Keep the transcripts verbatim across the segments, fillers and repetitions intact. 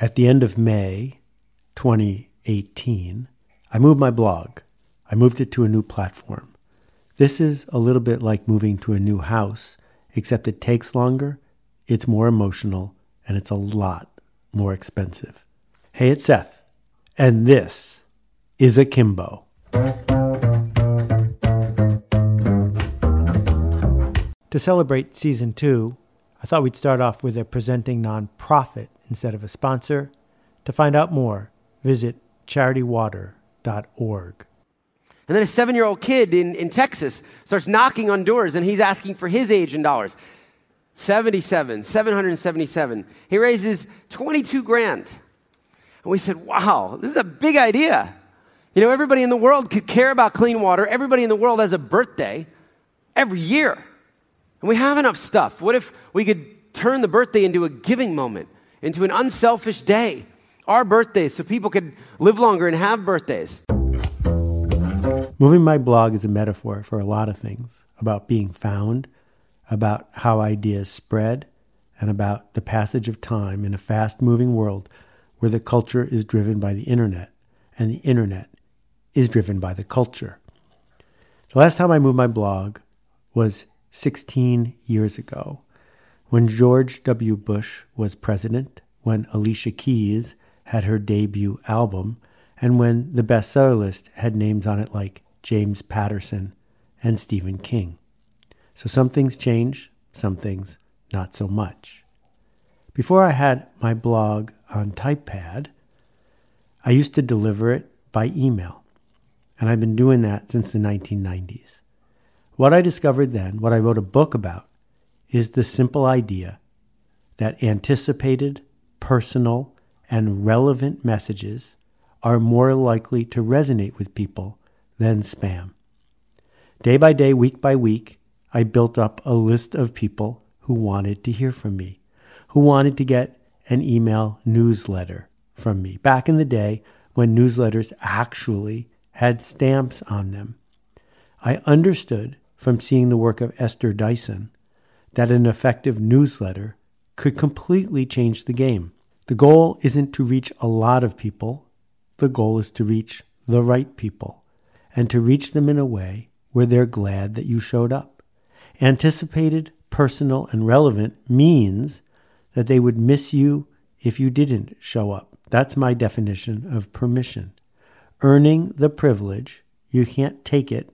at the end of May twenty eighteen, I moved my blog. I moved it to a new platform. This is a little bit like moving to a new house, except it takes longer, it's more emotional, and it's a lot more expensive. Hey, it's Seth, and this is Akimbo. To celebrate season two, I thought we'd start off with a presenting nonprofit instead of a sponsor. To find out more, visit charity water dot org. And then a seven-year-old kid in, in Texas starts knocking on doors, and he's asking for his age in dollars. seventy-seven, seven hundred seventy-seven. He raises twenty-two grand. And we said, wow, this is a big idea. You know, everybody in the world could care about clean water. Everybody in the world has a birthday every year. And we have enough stuff. What if we could turn the birthday into a giving moment, into an unselfish day? Our birthdays, so people could live longer and have birthdays. Moving my blog is a metaphor for a lot of things, about being found, about how ideas spread, and about the passage of time in a fast-moving world where the culture is driven by the internet, and the internet is driven by the culture. The last time I moved my blog was sixteen years ago, when George W. Bush was president, when Alicia Keys had her debut album, and when the bestseller list had names on it like James Patterson and Stephen King. So some things change, some things not so much. Before I had my blog on TypePad, I used to deliver it by email, and I've been doing that since the nineteen nineties. What I discovered then, what I wrote a book about, is the simple idea that anticipated, personal, and relevant messages are more likely to resonate with people than spam. Day by day, week by week, I built up a list of people who wanted to hear from me, who wanted to get an email newsletter from me, back in the day when newsletters actually had stamps on them. I understood from seeing the work of Esther Dyson that an effective newsletter could completely change the game. The goal isn't to reach a lot of people. The goal is to reach the right people and to reach them in a way where they're glad that you showed up. Anticipated, personal, and relevant means that they would miss you if you didn't show up. That's my definition of permission. Earning the privilege, you can't take it.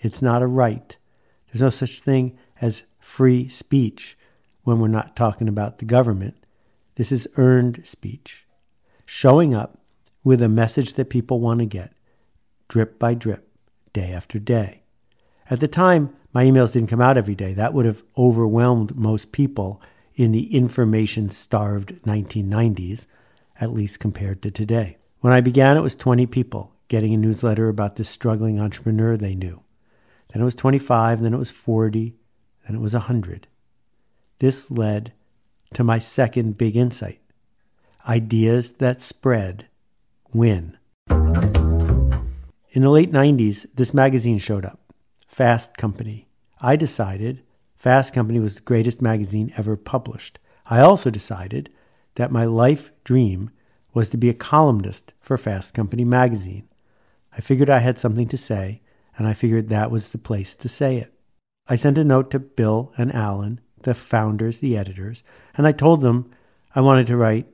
It's not a right. There's no such thing as free speech when we're not talking about the government. This is earned speech. Showing up with a message that people want to get, drip by drip, day after day. At the time, my emails didn't come out every day. That would have overwhelmed most people in the information-starved nineteen nineties, at least compared to today. When I began, it was twenty people getting a newsletter about this struggling entrepreneur they knew. Then it was twenty-five, then it was forty, then it was one hundred. This led to my second big insight. Ideas that spread win. In the late nineties, this magazine showed up, Fast Company. I decided Fast Company was the greatest magazine ever published. I also decided that my life dream was to be a columnist for Fast Company magazine. I figured I had something to say, and I figured that was the place to say it. I sent a note to Bill and Alan, the founders, the editors, and I told them I wanted to write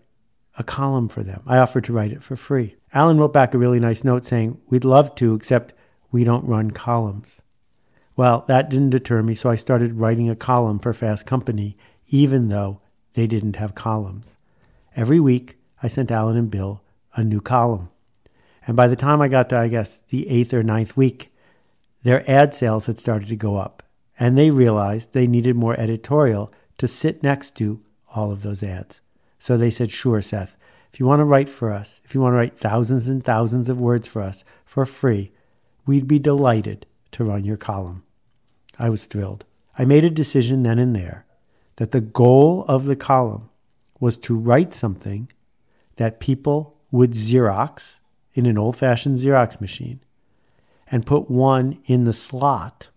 a column for them. I offered to write it for free. Alan wrote back a really nice note saying, we'd love to, except we don't run columns. Well, that didn't deter me, so I started writing a column for Fast Company, even though they didn't have columns. Every week, I sent Alan and Bill a new column. And by the time I got to, I guess, the eighth or ninth week, their ad sales had started to go up, and they realized they needed more editorial to sit next to all of those ads. So they said, sure, Seth, if you want to write for us, if you want to write thousands and thousands of words for us for free, we'd be delighted to run your column. I was thrilled. I made a decision then and there that the goal of the column was to write something that people would Xerox in an old-fashioned Xerox machine and put one in the slot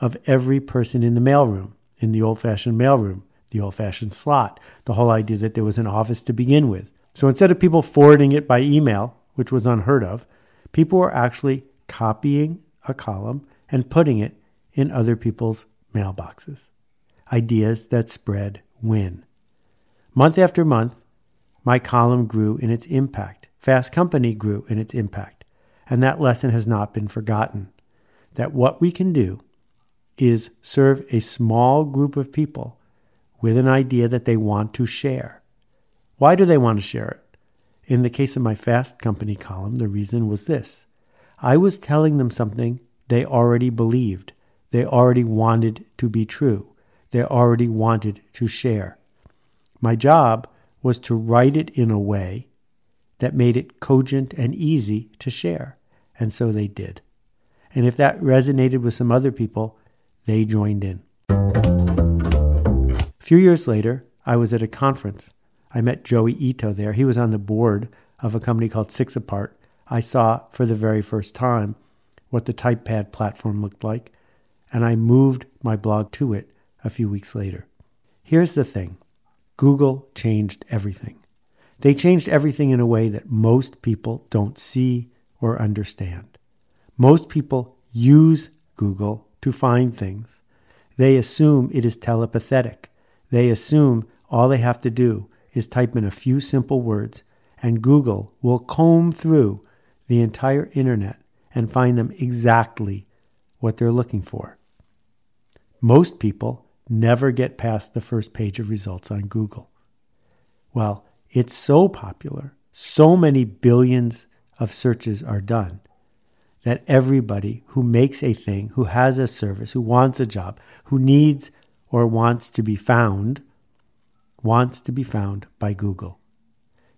of every person in the mailroom, in the old-fashioned mailroom. The old-fashioned slot, the whole idea that there was an office to begin with, So instead of people forwarding it by email, which was unheard of, people were actually copying a column and putting it in other people's mailboxes. Ideas that spread win. Month after month, my column grew in its impact. Fast Company grew in its impact. And that lesson has not been forgotten, that what we can do is serve a small group of people with an idea that they want to share. Why do they want to share it? In the case of my Fast Company column, the reason was this. I was telling them something they already believed. They already wanted to be true. They already wanted to share. My job was to write it in a way that made it cogent and easy to share. And so they did. And if that resonated with some other people, they joined in. A few years later, I was at a conference. I met Joey Ito there. He was on the board of a company called Six Apart. I saw for the very first time what the TypePad platform looked like, and I moved my blog to it a few weeks later. Here's the thing. Google changed everything. They changed everything in a way that most people don't see or understand. Most people use Google to find things. They assume it is telepathetic. They assume all they have to do is type in a few simple words, and Google will comb through the entire internet and find them exactly what they're looking for. Most people never get past the first page of results on Google. Well, it's so popular, so many billions of searches are done, that everybody who makes a thing, who has a service, who wants a job, who needs or wants to be found, wants to be found by Google.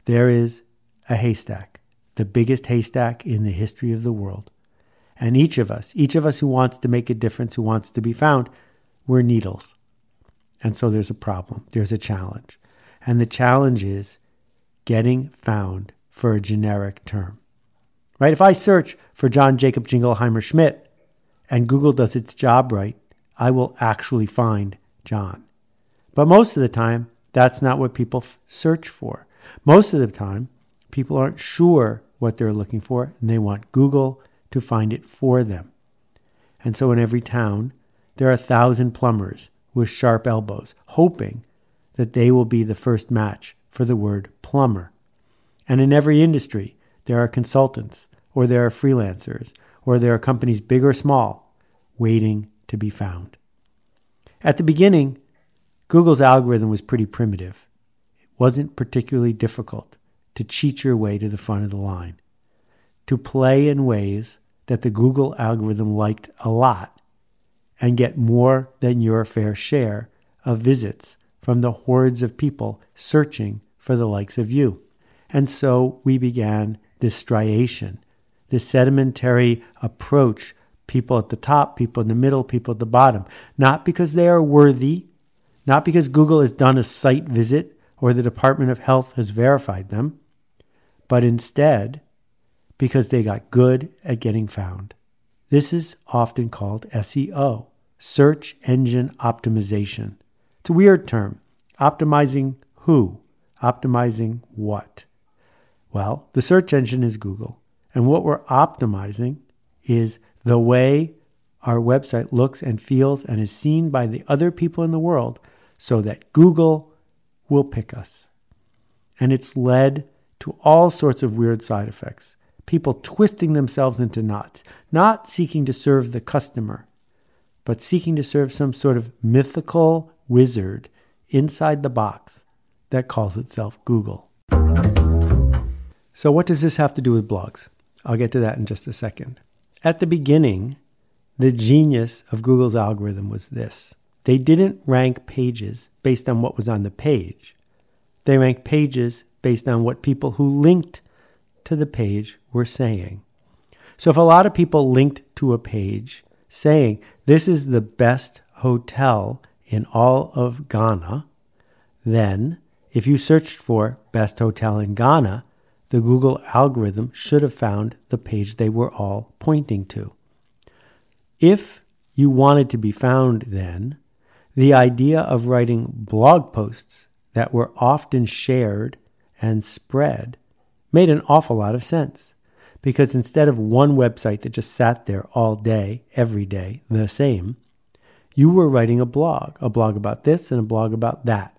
There is a haystack, the biggest haystack in the history of the world. And each of us, each of us who wants to make a difference, who wants to be found, we're needles. And so there's a problem. There's a challenge. And the challenge is getting found for a generic term. Right? If I search for John Jacob Jingleheimer Schmidt and Google does its job right, I will actually find John. But most of the time, that's not what people f- search for. Most of the time, people aren't sure what they're looking for, and they want Google to find it for them. And so in every town, there are a thousand plumbers with sharp elbows, hoping that they will be the first match for the word plumber. And in every industry, there are consultants, or there are freelancers, or there are companies big or small, waiting to be found. At the beginning, Google's algorithm was pretty primitive. It wasn't particularly difficult to cheat your way to the front of the line, to play in ways that the Google algorithm liked a lot, and get more than your fair share of visits from the hordes of people searching for the likes of you. And so we began this striation, this sedimentary approach, people at the top, people in the middle, people at the bottom, not because they are worthy, not because Google has done a site visit or the Department of Health has verified them, but instead because they got good at getting found. This is often called S E O, search engine optimization. It's a weird term. Optimizing who? Optimizing what? Well, the search engine is Google. And what we're optimizing is the way our website looks and feels and is seen by the other people in the world so that Google will pick us. And it's led to all sorts of weird side effects. People twisting themselves into knots, not seeking to serve the customer, but seeking to serve some sort of mythical wizard inside the box that calls itself Google. So what does this have to do with blogs? I'll get to that in just a second. At the beginning, the genius of Google's algorithm was this. They didn't rank pages based on what was on the page. They ranked pages based on what people who linked to the page we're saying. So if a lot of people linked to a page saying, this is the best hotel in all of Ghana, then if you searched for best hotel in Ghana, the Google algorithm should have found the page they were all pointing to. If you wanted to be found then, the idea of writing blog posts that were often shared and spread made an awful lot of sense. Because instead of one website that just sat there all day, every day, the same, you were writing a blog, a blog about this and a blog about that.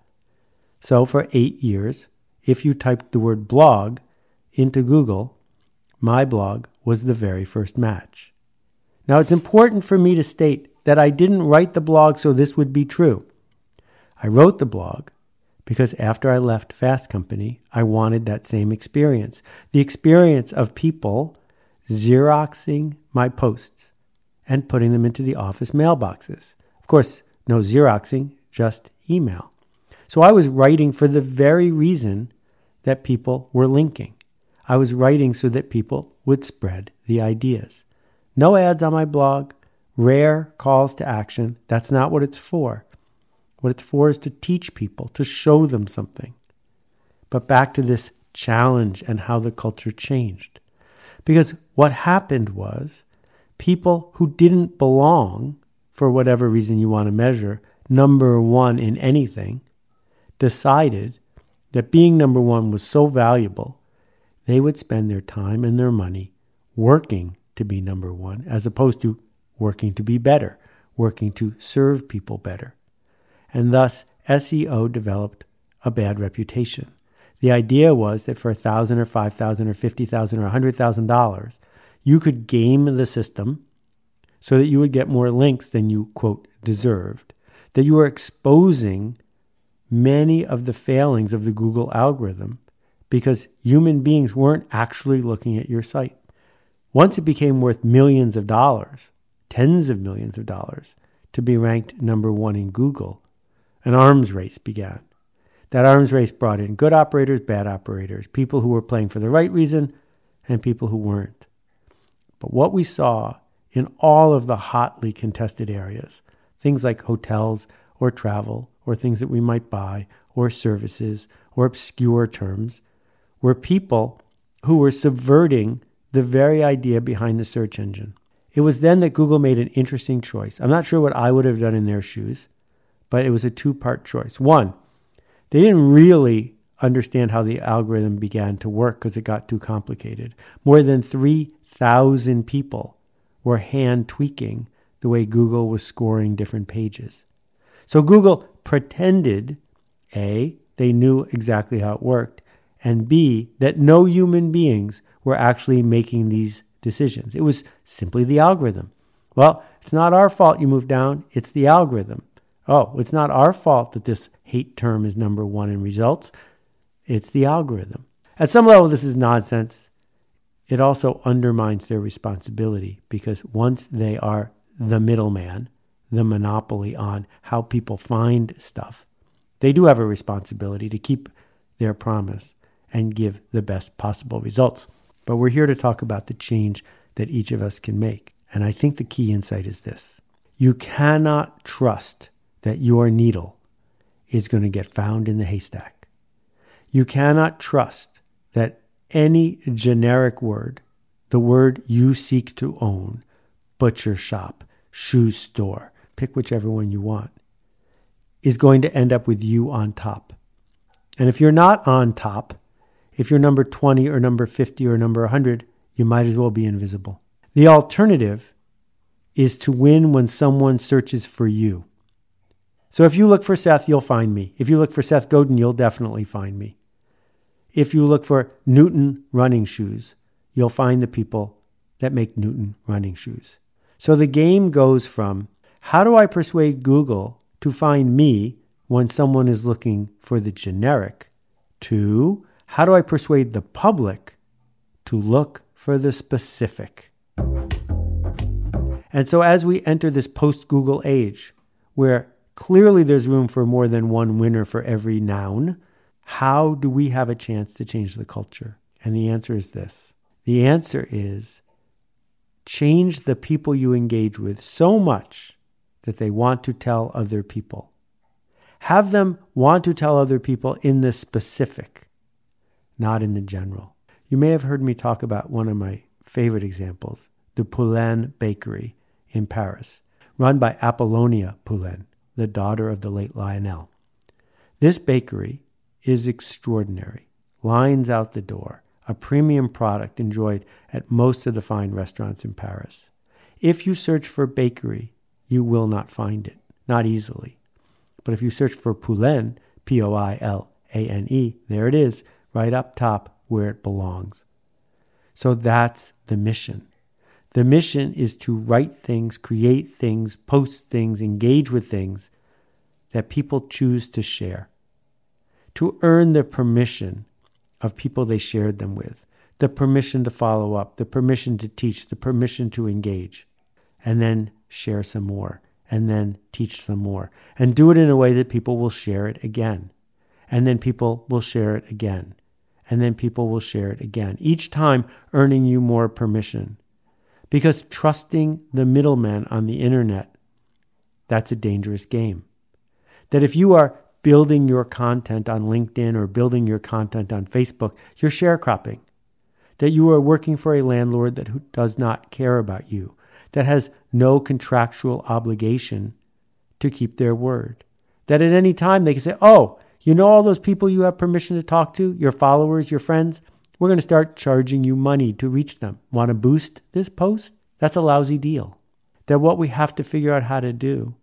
So for eight years, if you typed the word blog into Google, my blog was the very first match. Now, it's important for me to state that I didn't write the blog so this would be true. I wrote the blog because after I left Fast Company, I wanted that same experience. The experience of people Xeroxing my posts and putting them into the office mailboxes. Of course, no Xeroxing, just email. So I was writing for the very reason that people were linking. I was writing so that people would spread the ideas. No ads on my blog, rare calls to action. That's not what it's for. What it's for is to teach people, to show them something. But back to this challenge and how the culture changed. Because what happened was people who didn't belong, for whatever reason you want to measure, number one in anything, decided that being number one was so valuable, they would spend their time and their money working to be number one, as opposed to working to be better, working to serve people better. And thus, S E O developed a bad reputation. The idea was that for one thousand dollars or five thousand dollars or fifty thousand dollars or one hundred thousand dollars, you could game the system so that you would get more links than you, quote, deserved, that you were exposing many of the failings of the Google algorithm because human beings weren't actually looking at your site. Once it became worth millions of dollars, tens of millions of dollars, to be ranked number one in Google, an arms race began. That arms race brought in good operators, bad operators, people who were playing for the right reason and people who weren't. But what we saw in all of the hotly contested areas, things like hotels or travel or things that we might buy or services or obscure terms, were people who were subverting the very idea behind the search engine. It was then that Google made an interesting choice. I'm not sure what I would have done in their shoes, but it was a two-part choice. One, they didn't really understand how the algorithm began to work because it got too complicated. More than three thousand people were hand-tweaking the way Google was scoring different pages. So Google pretended, A, they knew exactly how it worked, and B, that no human beings were actually making these decisions. It was simply the algorithm. Well, it's not our fault you moved down, it's the algorithm. Oh, it's not our fault that this hate term is number one in results. It's the algorithm. At some level, this is nonsense. It also undermines their responsibility because once they are the middleman, the monopoly on how people find stuff, they do have a responsibility to keep their promise and give the best possible results. But we're here to talk about the change that each of us can make. And I think the key insight is this. You cannot trust that your needle is going to get found in the haystack. You cannot trust that any generic word, the word you seek to own, butcher shop, shoe store, pick whichever one you want, is going to end up with you on top. And if you're not on top, if you're number twenty or number fifty or number one hundred, you might as well be invisible. The alternative is to win when someone searches for you. So if you look for Seth, you'll find me. If you look for Seth Godin, you'll definitely find me. If you look for Newton running shoes, you'll find the people that make Newton running shoes. So the game goes from, how do I persuade Google to find me when someone is looking for the generic, to how do I persuade the public to look for the specific? And so as we enter this post-Google age, where clearly there's room for more than one winner for every noun, how do we have a chance to change the culture? And the answer is this. The answer is change the people you engage with so much that they want to tell other people. Have them want to tell other people in the specific, not in the general. You may have heard me talk about one of my favorite examples, the Poulain Bakery in Paris, run by Apollonia Poulain, the daughter of the late Lionel. This bakery is extraordinary. lines out the door, a premium product enjoyed at most of the fine restaurants in Paris. If you search for bakery, you will not find it, not easily. But if you search for Poulain, P O I L A N E, there it is, right up top where it belongs. So that's the mission. The mission is to write things, create things, post things, engage with things that people choose to share, to earn the permission of people they shared them with, the permission to follow up, the permission to teach, the permission to engage, and then share some more, and then teach some more, and do it in a way that people will share it again, and then people will share it again, and then people will share it again, each time earning you more permission. Because trusting the middleman on the internet, that's a dangerous game. That if you are building your content on LinkedIn or building your content on Facebook, you're sharecropping. That you are working for a landlord that who does not care about you, that has no contractual obligation to keep their word. That at any time they can say, oh, you know all those people you have permission to talk to, your followers, your friends? We're going to start charging you money to reach them. Want to boost this post? That's a lousy deal. That what we have to figure out how to do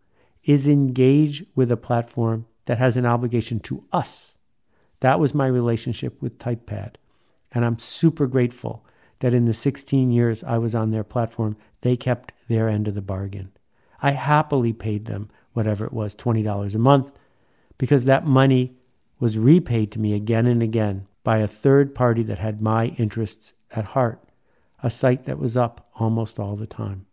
is engage with a platform that has an obligation to us. That was my relationship with TypePad. And I'm super grateful that in the sixteen years I was on their platform, they kept their end of the bargain. I happily paid them whatever it was, twenty dollars a month, because that money was repaid to me again and again by a third party that had my interests at heart, a site that was up almost all the time.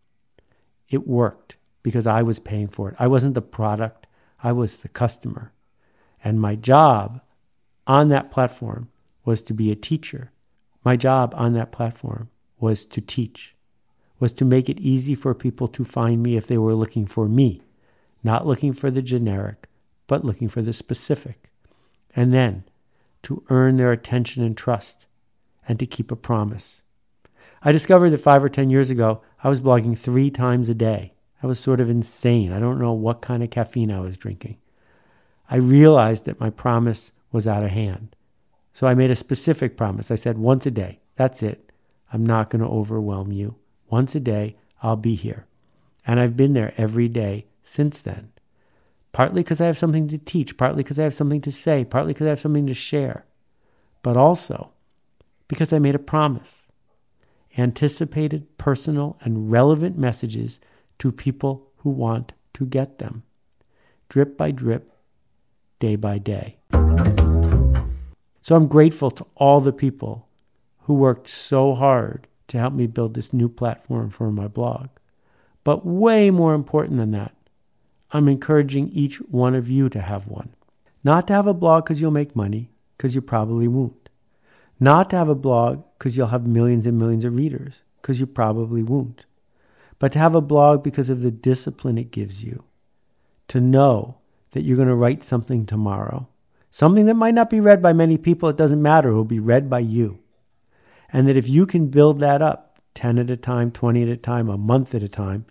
It worked because I was paying for it. I wasn't the product, I was the customer. And my job on that platform was to be a teacher. My job on that platform was to teach, was to make it easy for people to find me if they were looking for me, not looking for the generic, but looking for the specific. And then to earn their attention and trust, and to keep a promise. I discovered that five or ten years ago, I was blogging three times a day. I was sort of insane. I don't know what kind of caffeine I was drinking. I realized that my promise was out of hand. So I made a specific promise. I said, once a day, that's it. I'm not going to overwhelm you. Once a day, I'll be here. And I've been there every day since then. Partly because I have something to teach, partly because I have something to say, partly because I have something to share, but also because I made a promise. Anticipated, personal, and relevant messages to people who want to get them. Drip by drip, day by day. So I'm grateful to all the people who worked so hard to help me build this new platform for my blog. But way more important than that, I'm encouraging each one of you to have one. Not to have a blog because you'll make money, because you probably won't. Not to have a blog because you'll have millions and millions of readers, because you probably won't. But to have a blog because of the discipline it gives you. To know that you're going to write something tomorrow. Something that might not be read by many people, it doesn't matter, it will be read by you. And that if you can build that up, ten at a time, twenty at a time, a month at a time,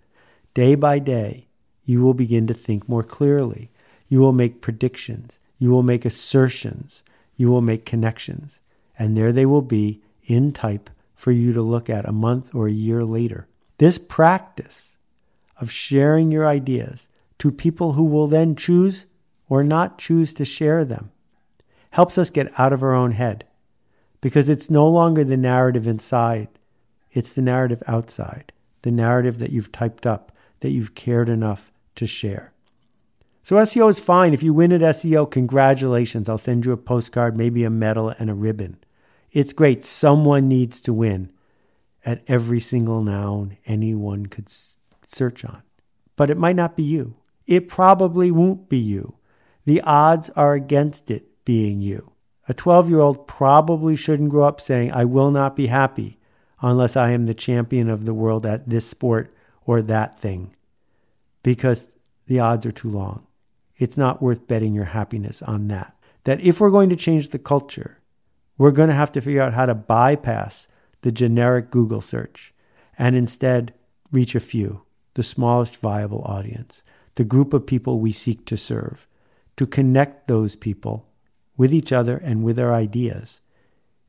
day by day, you will begin to think more clearly. You will make predictions. You will make assertions. You will make connections. And there they will be in type for you to look at a month or a year later. This practice of sharing your ideas to people who will then choose or not choose to share them helps us get out of our own head, because it's no longer the narrative inside. It's the narrative outside, the narrative that you've typed up, that you've cared enough to share. So S E O is fine. If you win at S E O, congratulations. I'll send you a postcard, maybe a medal and a ribbon. It's great. Someone needs to win at every single noun anyone could search on. But it might not be you. It probably won't be you. The odds are against it being you. A twelve-year-old probably shouldn't grow up saying, I will not be happy unless I am the champion of the world at this sport or that thing, because the odds are too long. It's not worth betting your happiness on that. That if we're going to change the culture, we're going to have to figure out how to bypass the generic Google search and instead reach a few, the smallest viable audience, the group of people we seek to serve, to connect those people with each other and with our ideas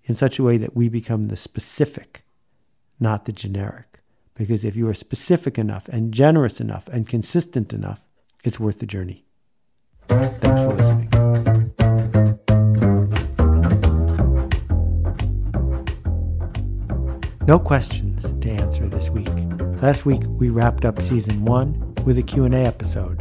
in such a way that we become the specific, not the generic. Because if you are specific enough and generous enough and consistent enough, it's worth the journey. Thanks for listening. No questions to answer this week. Last week, we wrapped up season one with a Q and A episode.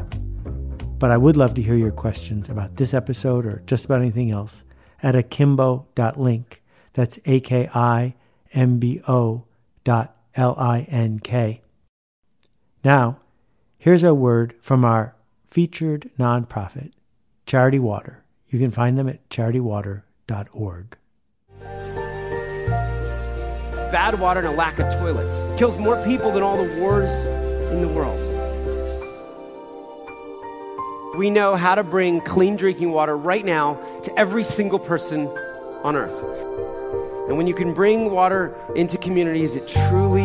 But I would love to hear your questions about this episode or just about anything else at akimbo dot link. That's A K I M B O dot L I N K. Now, here's a word from our featured nonprofit, Charity Water. You can find them at charity water dot org. Bad water and a lack of toilets kills more people than all the wars in the world. We know how to bring clean drinking water right now to every single person on earth. And when you can bring water into communities, it truly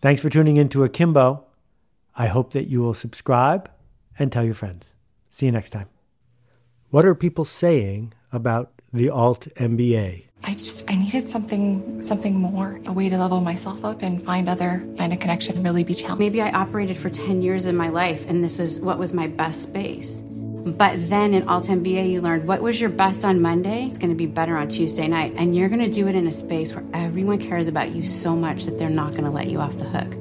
Thanks for tuning in to Akimbo. I hope that you will subscribe and tell your friends. See you next time. What are people saying about the Alt M B A? I just, I needed something, something more, a way to level myself up and find other, find a connection, really be challenged. Maybe I operated for ten years in my life and this is what was my best space. But then in Alt M B A, you learned what was your best on Monday, it's going to be better on Tuesday night. And you're going to do it in a space where everyone cares about you so much that they're not going to let you off the hook.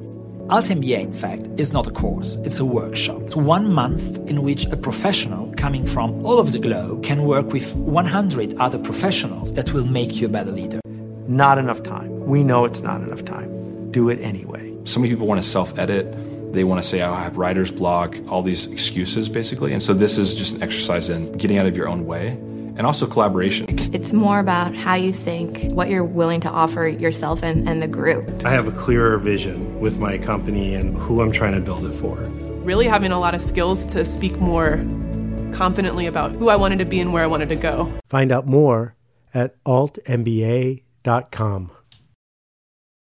Alt M B A, in fact, is not a course, it's a workshop. It's one month in which a professional coming from all over the globe can work with one hundred other professionals that will make you a better leader. Not enough time. We know it's not enough time. Do it anyway. So many people want to self-edit. They want to say, oh, I have writer's block, all these excuses, basically. And so this is just an exercise in getting out of your own way. And also collaboration. It's more about how you think, what you're willing to offer yourself and, and the group. I have a clearer vision with my company and who I'm trying to build it for. Really having a lot of skills to speak more confidently about who I wanted to be and where I wanted to go. Find out more at alt m b a dot com.